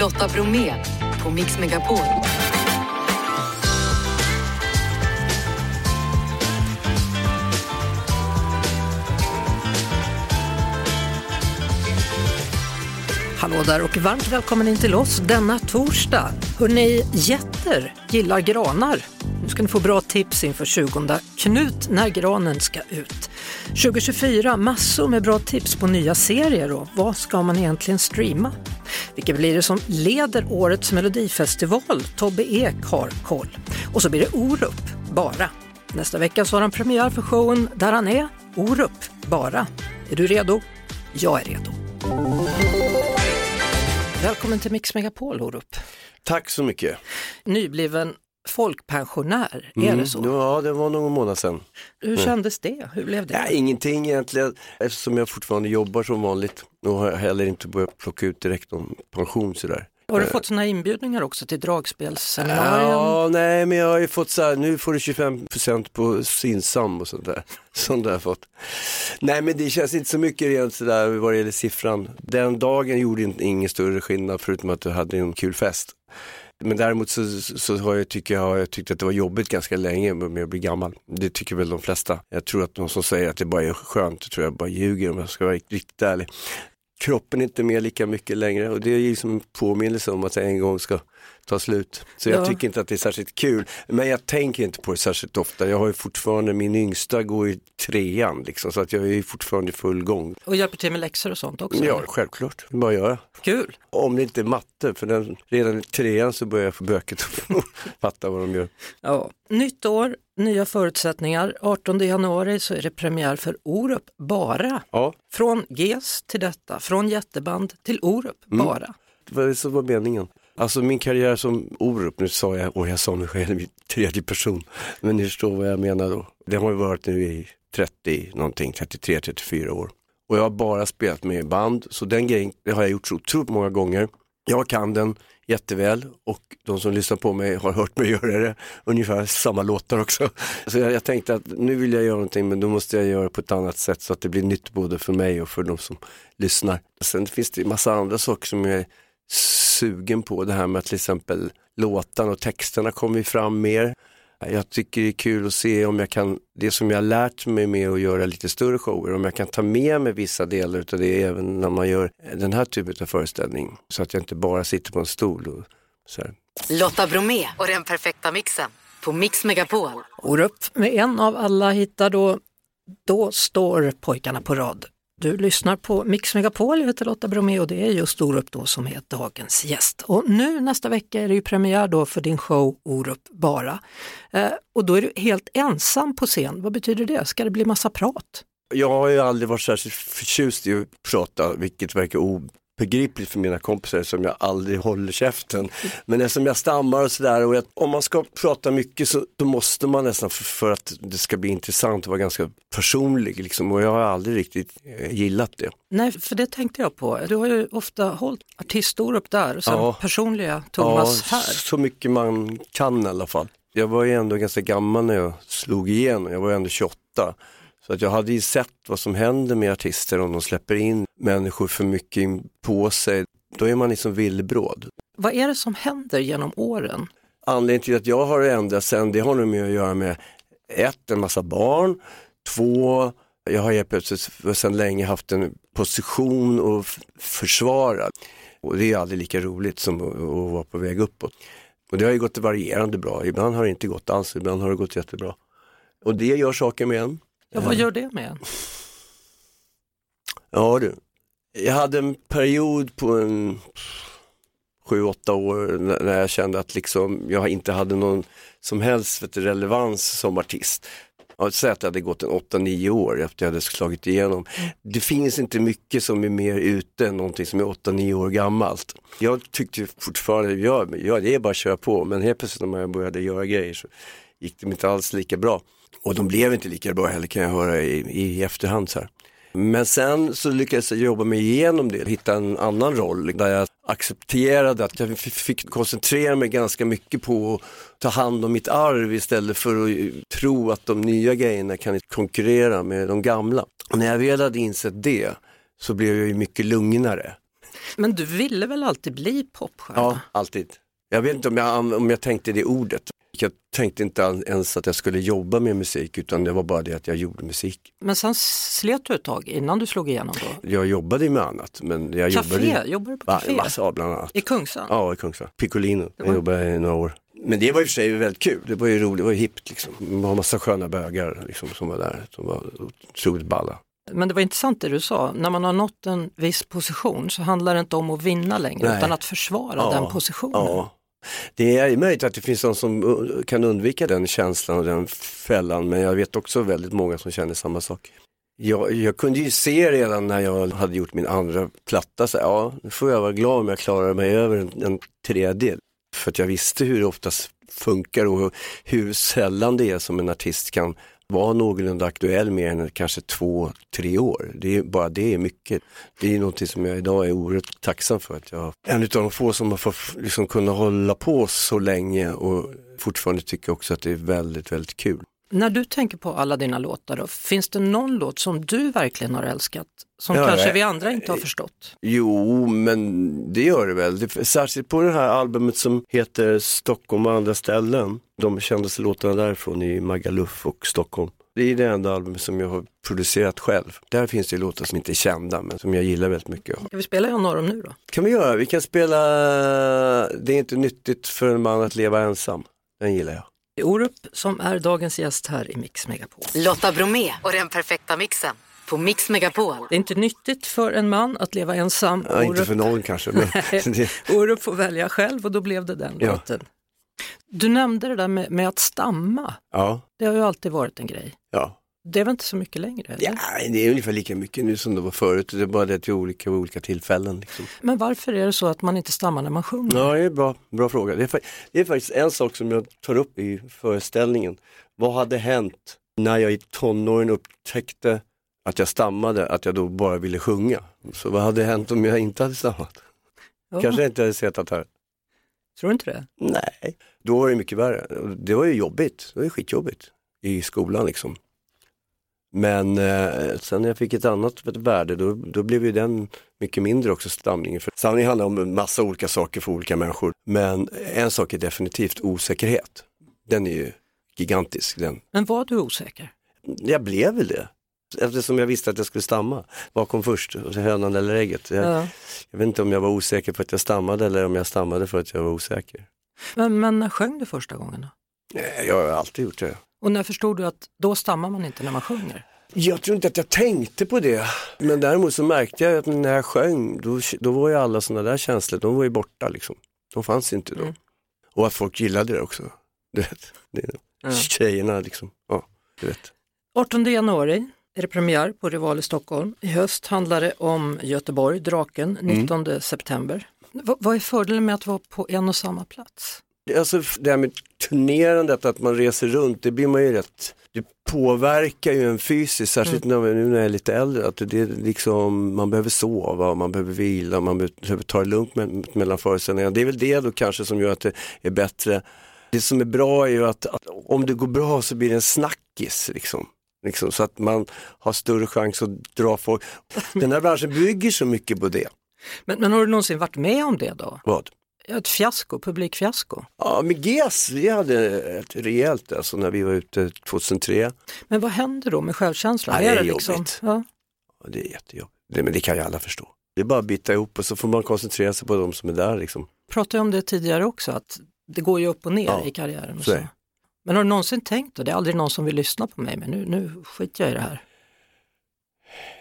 Lotta Bromé på Mix Megapol. Hallå där och varmt välkommen in till oss denna torsdag. Hörrni, jätter gillar granar. Nu ska ni få bra tips inför 20:e Knut när granen ska ut. 2024, massor med bra tips på nya serier och vad ska man egentligen streama? Vilka blir det som leder årets Melodifestival? Tobbe Ek har koll. Och så blir det Orup, bara. Nästa vecka så har han premiär för showen där han är, Orup, bara. Är du redo? Jag är redo. Välkommen till Mix Megapol, Orup. Tack så mycket. Nybliven folkpensionär, är det så? Ja, det var någon månad sedan. Hur kändes det? Hur blev det? Ja, ingenting egentligen, eftersom jag fortfarande jobbar som vanligt och har heller inte börjat plocka ut direkt om pension sådär. Har du fått såna inbjudningar också till dragspelsseminarium? Ja, nej, men jag har ju fått så här, nu får du 25% på Sinsam och sånt där. Sånt där fått. Nej, men det känns inte så mycket rent så där vad det gäller siffran. Den dagen gjorde ingen större skillnad förutom att du hade en kul fest. Men däremot så har jag tyckt att det var jobbigt ganska länge med att bli gammal. Det tycker väl de flesta. Jag tror att de som säger att det bara är skönt, tror jag bara ljuger om jag ska vara riktigt ärlig. Kroppen är inte med lika mycket längre och det är ju som en påminnelse om att jag en gång ska ta slut. Så jag tycker inte att det är särskilt kul. Men jag tänker inte på det särskilt ofta. Jag har ju fortfarande, min yngsta går i 3:an liksom, så att jag är ju fortfarande i full gång. Och hjälper till med läxor och sånt också? Ja, eller? Självklart. Bara göra. Kul! Om det inte är matte, för redan i 3:an så börjar jag få böket och fatta vad de gör. Ja. Nytt år, nya förutsättningar. 18 januari så är det premiär för Orup, bara. Ja. Från GES till detta, från jätteband till Orup, bara. Vad så var meningen? Alltså min karriär som Orup, nu sa jag, och jag sa mig själv i tredje person, men ni förstår vad jag menar då. Det har ju varit nu i 30 någonting, 33-34 år. Och jag har bara spelat med band, så den grejen har jag gjort så otroligt många gånger. Jag kan den jätteväl och de som lyssnar på mig har hört mig göra det. Ungefär samma låtar också. Så jag tänkte att nu vill jag göra någonting, men då måste jag göra det på ett annat sätt så att det blir nytt både för mig och för de som lyssnar. Sen finns det en massa andra saker som jag sugen på, det här med att till exempel låtarna och texterna kommer fram mer. Jag tycker det är kul att se om jag kan, det som jag har lärt mig med att göra lite större shower, om jag kan ta med mig vissa delar av det även när man gör den här typen av föreställning. Så att jag inte bara sitter på en stol och så här. Lotta Bromé och den perfekta mixen på Mix Megapol. Orup med en av alla hittar då står pojkarna på rad. Du lyssnar på Mix Megapol, jag heter Lotta Bromé och det är just Orup då som heter dagens gäst. Och nu nästa vecka är det ju premiär då för din show Orup, bara. Och då är du helt ensam på scen. Vad betyder det? Ska det bli massa prat? Jag har ju aldrig varit särskilt förtjust i att prata, vilket verkar obegripligt för mina kompisar som jag aldrig håller käften. Men eftersom jag stammar och sådär, och om man ska prata mycket så då måste man nästan för att det ska bli intressant och vara ganska personlig liksom, och jag har aldrig riktigt gillat det. Nej, för det tänkte jag på. Du har ju ofta hållit artistor upp där och sen personliga Thomas här. Ja, så mycket man kan i alla fall. Jag var ju ändå ganska gammal när jag slog igenom, jag var ändå 28. Så att jag hade ju sett vad som händer med artister om de släpper in människor för mycket på sig. Då är man liksom villbråd. Vad är det som händer genom åren? Anledningen till att jag har ändrat sen, det har nog med att göra med en massa barn. 2, jag har helt plötsligt sedan länge haft en position och försvara. Och det är aldrig lika roligt som att vara på väg uppåt. Och det har ju gått varierande bra. Ibland har det inte gått alls, ibland har det gått jättebra. Och det gör saker med en. Ja, vad gör det med? Ja du, jag hade en period på en 7-8 år när jag kände att liksom jag inte hade någon som helst relevans som artist. Jag säger att det hade gått en 8-9 år efter jag hade slagit igenom. Det finns inte mycket som är mer ute än någonting som är 8-9 år gammalt. Jag tyckte fortfarande, det är bara att köra på, men helt plötsligt när jag började göra grejer så gick det inte alls lika bra. Och de blev inte lika bra heller, kan jag höra i efterhand så här. Men sen så lyckades jag jobba mig igenom det, hitta en annan roll där jag accepterade att jag fick koncentrera mig ganska mycket på att ta hand om mitt arv istället för att tro att de nya grejerna kan konkurrera med de gamla. Och när jag väl hade insett det så blev jag ju mycket lugnare. Men du ville väl alltid bli popstjärna? Ja, alltid. Jag vet inte om jag tänkte det ordet. Jag tänkte inte ens att jag skulle jobba med musik, utan det var bara det att jag gjorde musik. Men sen slet du ett tag innan du slog igenom då? Jag jobbade med annat. Men jag jobbade på kafé? Massa, bland annat. I Kungsan? Ja, i Kungsan. Piccolino. Jag jobbade i några år. Men det var i och för sig väldigt kul. Det var ju roligt, det var ju hippt liksom. Man har massa sköna bögar liksom, som var där. Som var otroligt balla. Men det var intressant det du sa. När man har nått en viss position så handlar det inte om att vinna längre. Nej. Utan att försvara den positionen. Ja. Det är möjligt att det finns någon som kan undvika den känslan och den fällan. Men jag vet också väldigt många som känner samma sak. Jag kunde ju se redan när jag hade gjort min andra platta. Så nu får jag vara glad om jag klarar mig över en tredjedel. För att jag visste hur det oftast funkar och hur sällan det är som en artist kan vara någorlunda aktuell mer än kanske 2-3 år. Det är bara det är mycket. Det är något som jag idag är oerhört tacksam för. Att jag en av de få som har fått liksom kunna hålla på så länge, och fortfarande tycker jag också att det är väldigt, väldigt kul. När du tänker på alla dina låtar då, finns det någon låt som du verkligen har älskat som kanske vi andra inte har förstått? Jo, men det gör det väl. Särskilt på det här albumet som heter Stockholm och andra ställen. De kändaste låtarna därifrån i Magaluf och Stockholm. Det är det enda albumet som jag har producerat själv. Där finns det låtar som inte är kända, men som jag gillar väldigt mycket. Kan vi spela en av dem nu då? Kan vi göra. Vi kan spela Det är inte nyttigt för en man att leva ensam. Den gillar jag. Orup som är dagens gäst här i Mix Megapol. Lotta Bromé och den perfekta mixen på Mix Megapol. Det är inte nyttigt för en man att leva ensam. Ja, Orup... inte för någon kanske. Men... Orup får välja själv, och då blev det den låten. Du nämnde det där med att stamma. Ja. Det har ju alltid varit en grej. Ja. Det är väl inte så mycket längre? Eller? Ja, det är ungefär lika mycket nu som det var förut. Det är bara det till olika tillfällen. Liksom. Men varför är det så att man inte stammar när man sjunger? Ja, det är en bra fråga. Det är faktiskt en sak som jag tar upp i föreställningen. Vad hade hänt när jag i tonåren upptäckte att jag stammade, att jag då bara ville sjunga? Så vad hade hänt om jag inte hade stammat? Ja. Kanske inte hade sett här. Tror du inte det? Nej, då var det mycket värre. Det var ju jobbigt, det var ju skitjobbigt i skolan liksom. Men sen när jag fick ett annat värde, då blev ju den mycket mindre också, stamningen. För stamningen handlar om en massa olika saker för olika människor. Men en sak är definitivt osäkerhet. Den är ju gigantisk. Men var du osäker? Jag blev väl det. Eftersom jag visste att jag skulle stamma. Vad kom först? Hönan eller ägget? Jag vet inte om jag var osäker för att jag stammade eller om jag stammade för att jag var osäker. Men när sjöng du första gången då? Jag har alltid gjort det. Och när förstod du att då stammar man inte när man sjunger? Jag tror inte att jag tänkte på det. Men däremot så märkte jag att när jag sjöng, då var ju alla sådana där känslor, de var ju borta liksom. De fanns inte då. Mm. Och att folk gillade det också. Du vet, tjejerna liksom. Ja, du vet. 18 januari är det premiär på Rival i Stockholm. I höst handlar det om Göteborg, Draken, 19 september. Vad är fördelen med att vara på en och samma plats? Alltså det här med turnerandet, att man reser runt, det blir man ju rätt, det påverkar ju en fysiskt, särskilt nu när jag är lite äldre, att det är liksom, man behöver sova, man behöver vila, man behöver ta det lugnt mellan föreställningarna. Det är väl det då kanske som gör att det är bättre. Det som är bra är ju att om det går bra så blir det en snackis liksom, så att man har större chans att dra folk. Den här branschen bygger så mycket på det. Men har du någonsin varit med om det då? Vad? Ett fiasko, publikfiasko. Ja, men GES, vi hade ett rejält alltså när vi var ute 2003. Men vad händer då med självkänslan? Ja, det är jobbigt. Det är jättejobbigt. Men det kan ju alla förstå. Det är bara att bita ihop och så får man koncentrera sig på de som är där liksom. Pratade jag om det tidigare också, att det går ju upp och ner i karriären. Och så. Men har du någonsin tänkt då? Det är aldrig någon som vill lyssna på mig, men nu skiter jag i det här.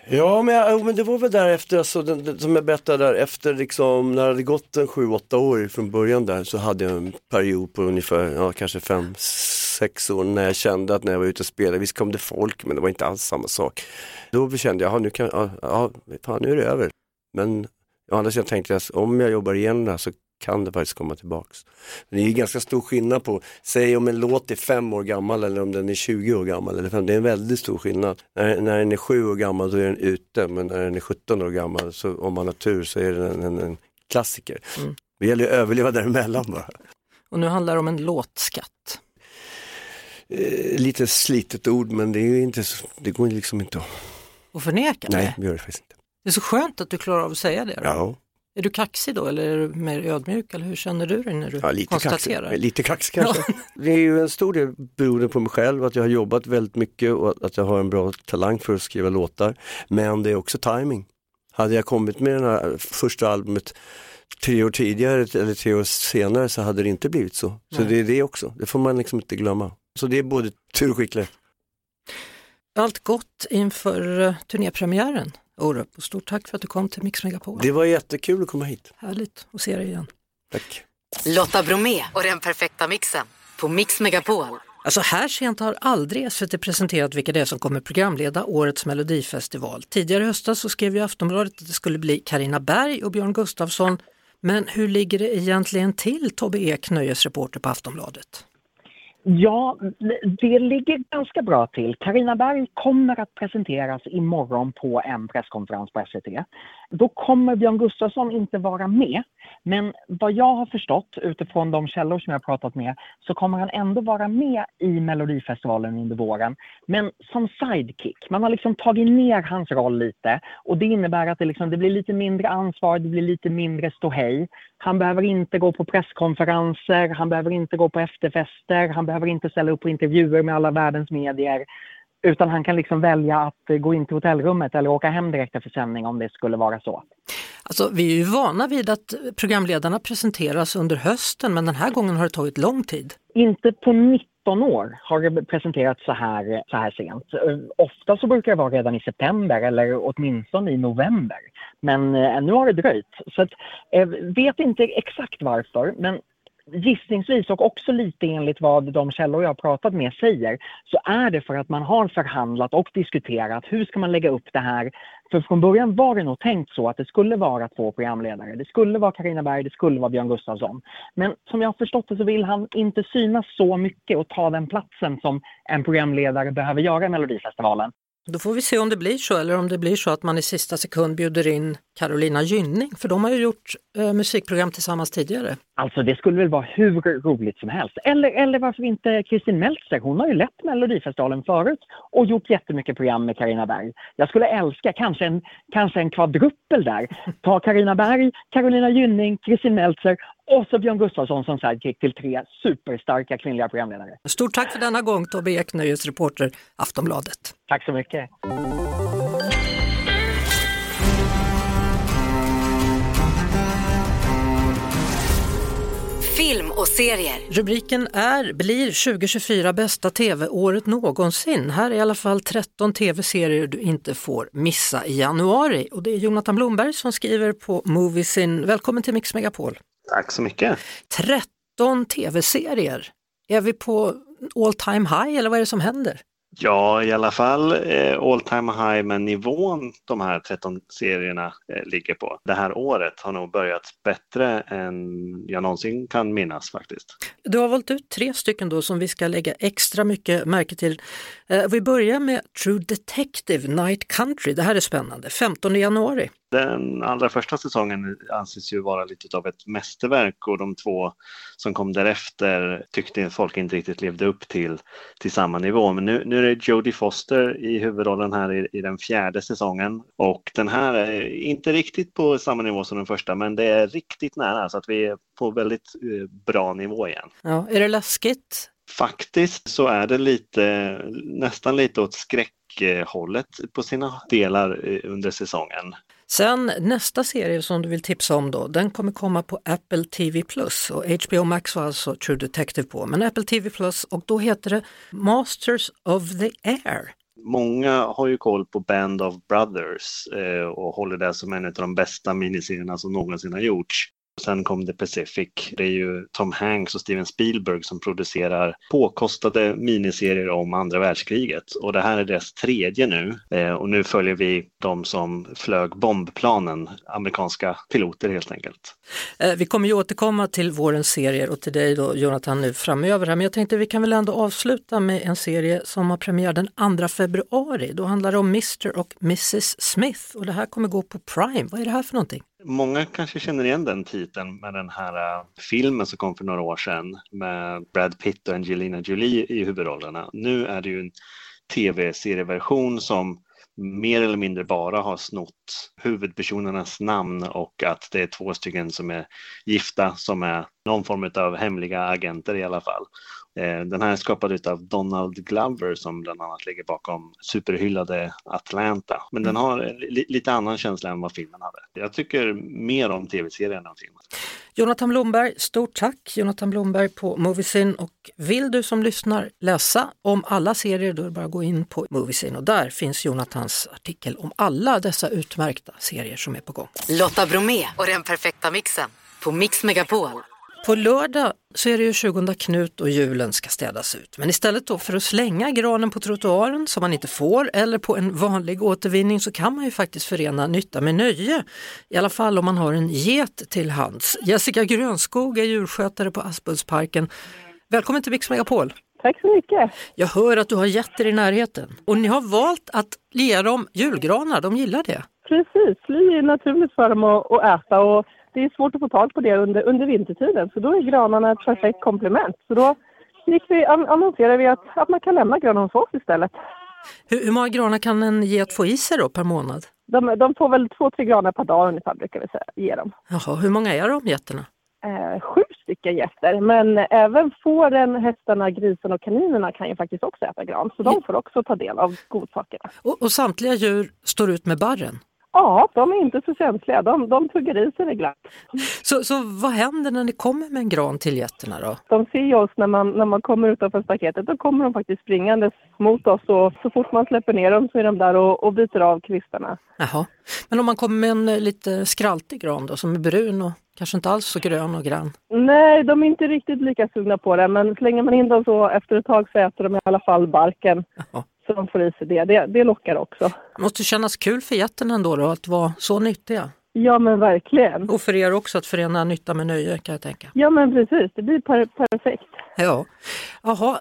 Ja, men det var väl därefter, alltså, som jag berättade där, efter liksom, när det hade gått en 7-8 år från början där, så hade jag en period på ungefär, kanske 5-6 år när jag kände att när jag var ute och spelade, visst kom det folk, men det var inte alls samma sak. Då kände jag, nu är det över. Men annars jag tänkte jag, om jag jobbar igen där så kan det faktiskt komma tillbaks. Men det är ju ganska stor skillnad på, säg om en låt är 5 år gammal eller om den är 20 år gammal eller 5. Det är en väldigt stor skillnad. När den är 7 år gammal så är den ute, men när den är 17 år gammal, så om man har tur, så är den en klassiker. Det gäller ju att överleva däremellan bara. Och nu handlar det om en låtskatt. Lite slitet ord, men det är ju inte så, det går liksom inte att förneka det. Nej, det gör det faktiskt inte. Det är så skönt att du klarar av att säga det då. Ja. Är du kaxig då eller är du mer ödmjuk eller hur känner du dig när du konstaterar? Lite kaxig kanske. Ja. Det är ju en stor del beroende på mig själv att jag har jobbat väldigt mycket och att jag har en bra talang för att skriva låtar. Men det är också timing. Hade jag kommit med det här första albumet 3 år tidigare eller 3 år senare så hade det inte blivit så. Så det är det också. Det får man liksom inte glömma. Så det är både tur och skicklighet. Allt gott inför turnépremiären, Orup. Och stort tack för att du kom till Mix Megapol. Det var jättekul att komma hit. Härligt att se dig igen. Tack. Lotta Bromé och den perfekta mixen på Mix Megapol. Alltså här sent har aldrig SVT presenterat vilka det är som kommer programleda årets Melodifestival. Tidigare höstas så skrev ju Aftonbladet att det skulle bli Carina Berg och Björn Gustafsson. Men hur ligger det egentligen till, Tobbe Ek, nöjesreporter på Aftonbladet? Ja, det ligger ganska bra till. Carina Berg kommer att presenteras imorgon på en presskonferens på SVT. Då kommer Björn Gustafsson inte vara med. Men vad jag har förstått utifrån de källor som jag har pratat med så kommer han ändå vara med i Melodifestivalen under våren. Men som sidekick. Man har liksom tagit ner hans roll lite. Och det innebär att det blir lite mindre ansvar, det blir lite mindre ståhej. Han behöver inte gå på presskonferenser, han behöver inte gå på efterfester, han behöver inte ställa upp på intervjuer med alla världens medier. Utan han kan välja att gå in till hotellrummet eller åka hem direkt efter sändning om det skulle vara så. Alltså, vi är ju vana vid att programledarna presenteras under hösten, men den här gången har det tagit lång tid. Inte på 19 år har det presenterats så här sent. Ofta så brukar det vara redan i september eller åtminstone i november. Men nu har det dröjt. Så att, vet inte exakt varför, men gissningsvis och också lite enligt vad de källor jag har pratat med säger så är det för att man har förhandlat och diskuterat hur ska man lägga upp det här. För från början var det nog tänkt så att det skulle vara 2 programledare. Det skulle vara Carina Berg, det skulle vara Björn Gustafsson. Men som jag har förstått det så vill han inte synas så mycket och ta den platsen som en programledare behöver göra i Melodifestivalen. Då får vi se om det blir så eller om det blir så att man i sista sekund bjuder in Carolina Gynning. För de har ju gjort musikprogram tillsammans tidigare. Alltså det skulle väl vara hur roligt som helst. Eller varför inte Kristin Meltzer? Hon har ju lett Melodifestivalen förut och gjort jättemycket program med Carina Berg. Jag skulle älska kanske en kvadruppel där. Ta Carina Berg, Carolina Gynning, Kristin Meltzer och så Björn Gustafsson som sidekick till 3 superstarka kvinnliga programledare. Stort tack för denna gång, Tobbe Ek, nöjesreporter, Aftonbladet. Tack så mycket. Film och serier. Rubriken blir 2024 bästa tv-året någonsin. Här är i alla fall 13 tv-serier du inte får missa i januari. Och det är Jonatan Blomberg som skriver på Moviezine. Välkommen till Mix Megapol. Tack så mycket. 13 tv-serier. Är vi på all time high eller vad är det som händer? Ja, i alla fall all time high, men nivån de här 13 serierna ligger på det här året har nog börjat bättre än jag någonsin kan minnas faktiskt. Du har valt ut 3 stycken då som vi ska lägga extra mycket märke till. Vi börjar med True Detective Night Country. Det här är spännande. 15 januari. Den allra första säsongen anses ju vara lite av ett mästerverk och de 2 som kom därefter tyckte folk inte riktigt levde upp till samma nivå. Men nu är det Jodie Foster i huvudrollen här i den 4:e säsongen och den här är inte riktigt på samma nivå som den första men det är riktigt nära så att vi är på väldigt bra nivå igen. Ja, är det läskigt? Faktiskt så är det nästan lite åt skräckhållet på sina delar under säsongen. Sen nästa serie som du vill tipsa om då, den kommer komma på Apple TV Plus och HBO Max var alltså True Detective på, men Apple TV Plus och då heter det Masters of the Air. Många har ju koll på Band of Brothers och håller det som en av de bästa miniserierna som någonsin har gjorts. Sen kom The Pacific. Det är ju Tom Hanks och Steven Spielberg som producerar påkostade miniserier om andra världskriget. Och det här är deras 3:e nu. Och nu följer vi de som flög bombplanen. Amerikanska piloter helt enkelt. Vi kommer ju återkomma till vårens serier och till dig då Jonatan nu framöver här. Men jag tänkte vi kan väl ändå avsluta med en serie som har premiär den 2 februari. Då handlar det om Mr. och Mrs. Smith. Och det här kommer gå på Prime. Vad är det här för någonting? Många kanske känner igen den titeln med den här filmen som kom för några år sedan med Brad Pitt och Angelina Jolie i huvudrollerna. Nu är det ju en tv-serieversion som mer eller mindre bara har snott huvudpersonernas namn och att det är två stycken som är gifta som är någon form av hemliga agenter i alla fall. Den här är skapad av Donald Glover som bland annat ligger bakom superhyllade Atlanta. Men den har lite annan känsla än vad filmen hade. Jag tycker mer om tv-serien än filmen. Jonatan Blomberg, stort tack. Jonatan Blomberg på Moviezine. Och vill du som lyssnar läsa om alla serier, då är det bara att gå in på Moviezine. Och där finns Jonathans artikel om alla dessa utmärkta serier som är på gång. Lotta Bromé och den perfekta mixen på Mix Megapol. På lördag så är det ju 20 Knut och julen ska städas ut. Men istället då för att slänga granen på trottoaren som man inte får eller på en vanlig återvinning så kan man ju faktiskt förena nytta med nöje. I alla fall om man har en get till hands. Jessica Grönskog är djurskötare på Aspuddsparken. Välkommen till Mix Megapol. Tack så mycket. Jag hör att du har getter i närheten. Och ni har valt att ge dem julgranar, de gillar det. Precis, det är naturligt för dem att äta och det är svårt att få tag på det under vintertiden, så då är granarna ett perfekt komplement. Så då annonserar vi att man kan lämna granen hos oss istället. Hur många granar kan en get få i sig då per månad? De får väl 2-3 granar per dag ungefär brukar vi säga, ge dem. Jaha, hur många är de getterna? 7 stycken getter, men även fåren, hästarna, grisen och kaninerna kan ju faktiskt också äta gran. Så de får också ta del av godsakerna. Och samtliga djur står ut med barren? Ja, de är inte så känsliga. De tuggar i sig det glatt. Så vad händer när ni kommer med en gran till getterna då? De ser ju oss när man kommer utanför staketet. Då kommer de faktiskt springandes mot oss och så fort man släpper ner dem så är de där och biter av kvistarna. Jaha. Men om man kommer med en lite skraltig gran då som är brun och kanske inte alls så grön och grann? Nej, de är inte riktigt lika sugna på det. Men slänger man in dem så efter ett tag så äter de i alla fall barken. Jaha. Så de får i sig det. Det lockar också. Måste kännas kul för jätten ändå då att vara så nyttiga? Ja men verkligen. Och för er också att förena nytta med nöje kan jag tänka. Ja men precis, det blir perfekt. Ja. Jaha,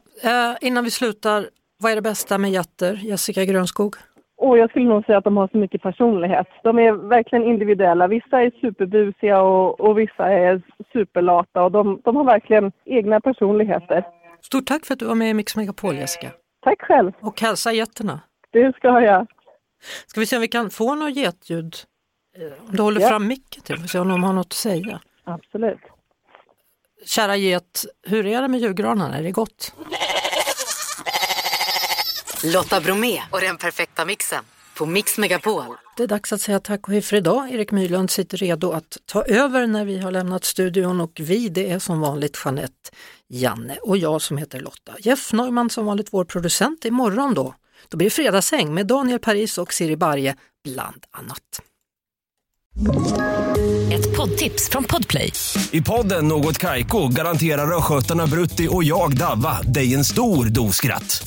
innan vi slutar, vad är det bästa med jätter, Jessica Grönskog? Jag skulle nog säga att de har så mycket personlighet. De är verkligen individuella. Vissa är superbusiga och vissa är superlata och de har verkligen egna personligheter. Stort tack för att du var med i Mix Megapol, Jessica. Tack själv. Och hälsa getterna. Det ska jag. Ska vi se om vi kan få något getljud? Om du håller fram micken till, för se om de har något att säga. Absolut. Kära get, hur är det med julgranarna? Är det gott? Lotta Bromé och den perfekta mixen på Mix Megapol. Det är dags att säga tack och hej för idag. Erik Mylund sitter redo att ta över när vi har lämnat studion och det är som vanligt Jeanette, Janne och jag som heter Lotta. Jeff Neumann som vanligt vår producent imorgon då. Då blir det fredagshäng med Daniel Paris och Siri Barje bland annat. Ett poddtips från Podplay. I podden Något Kaiko garanterar röskötarna Brutti och jag Davva dig en stor doskratt.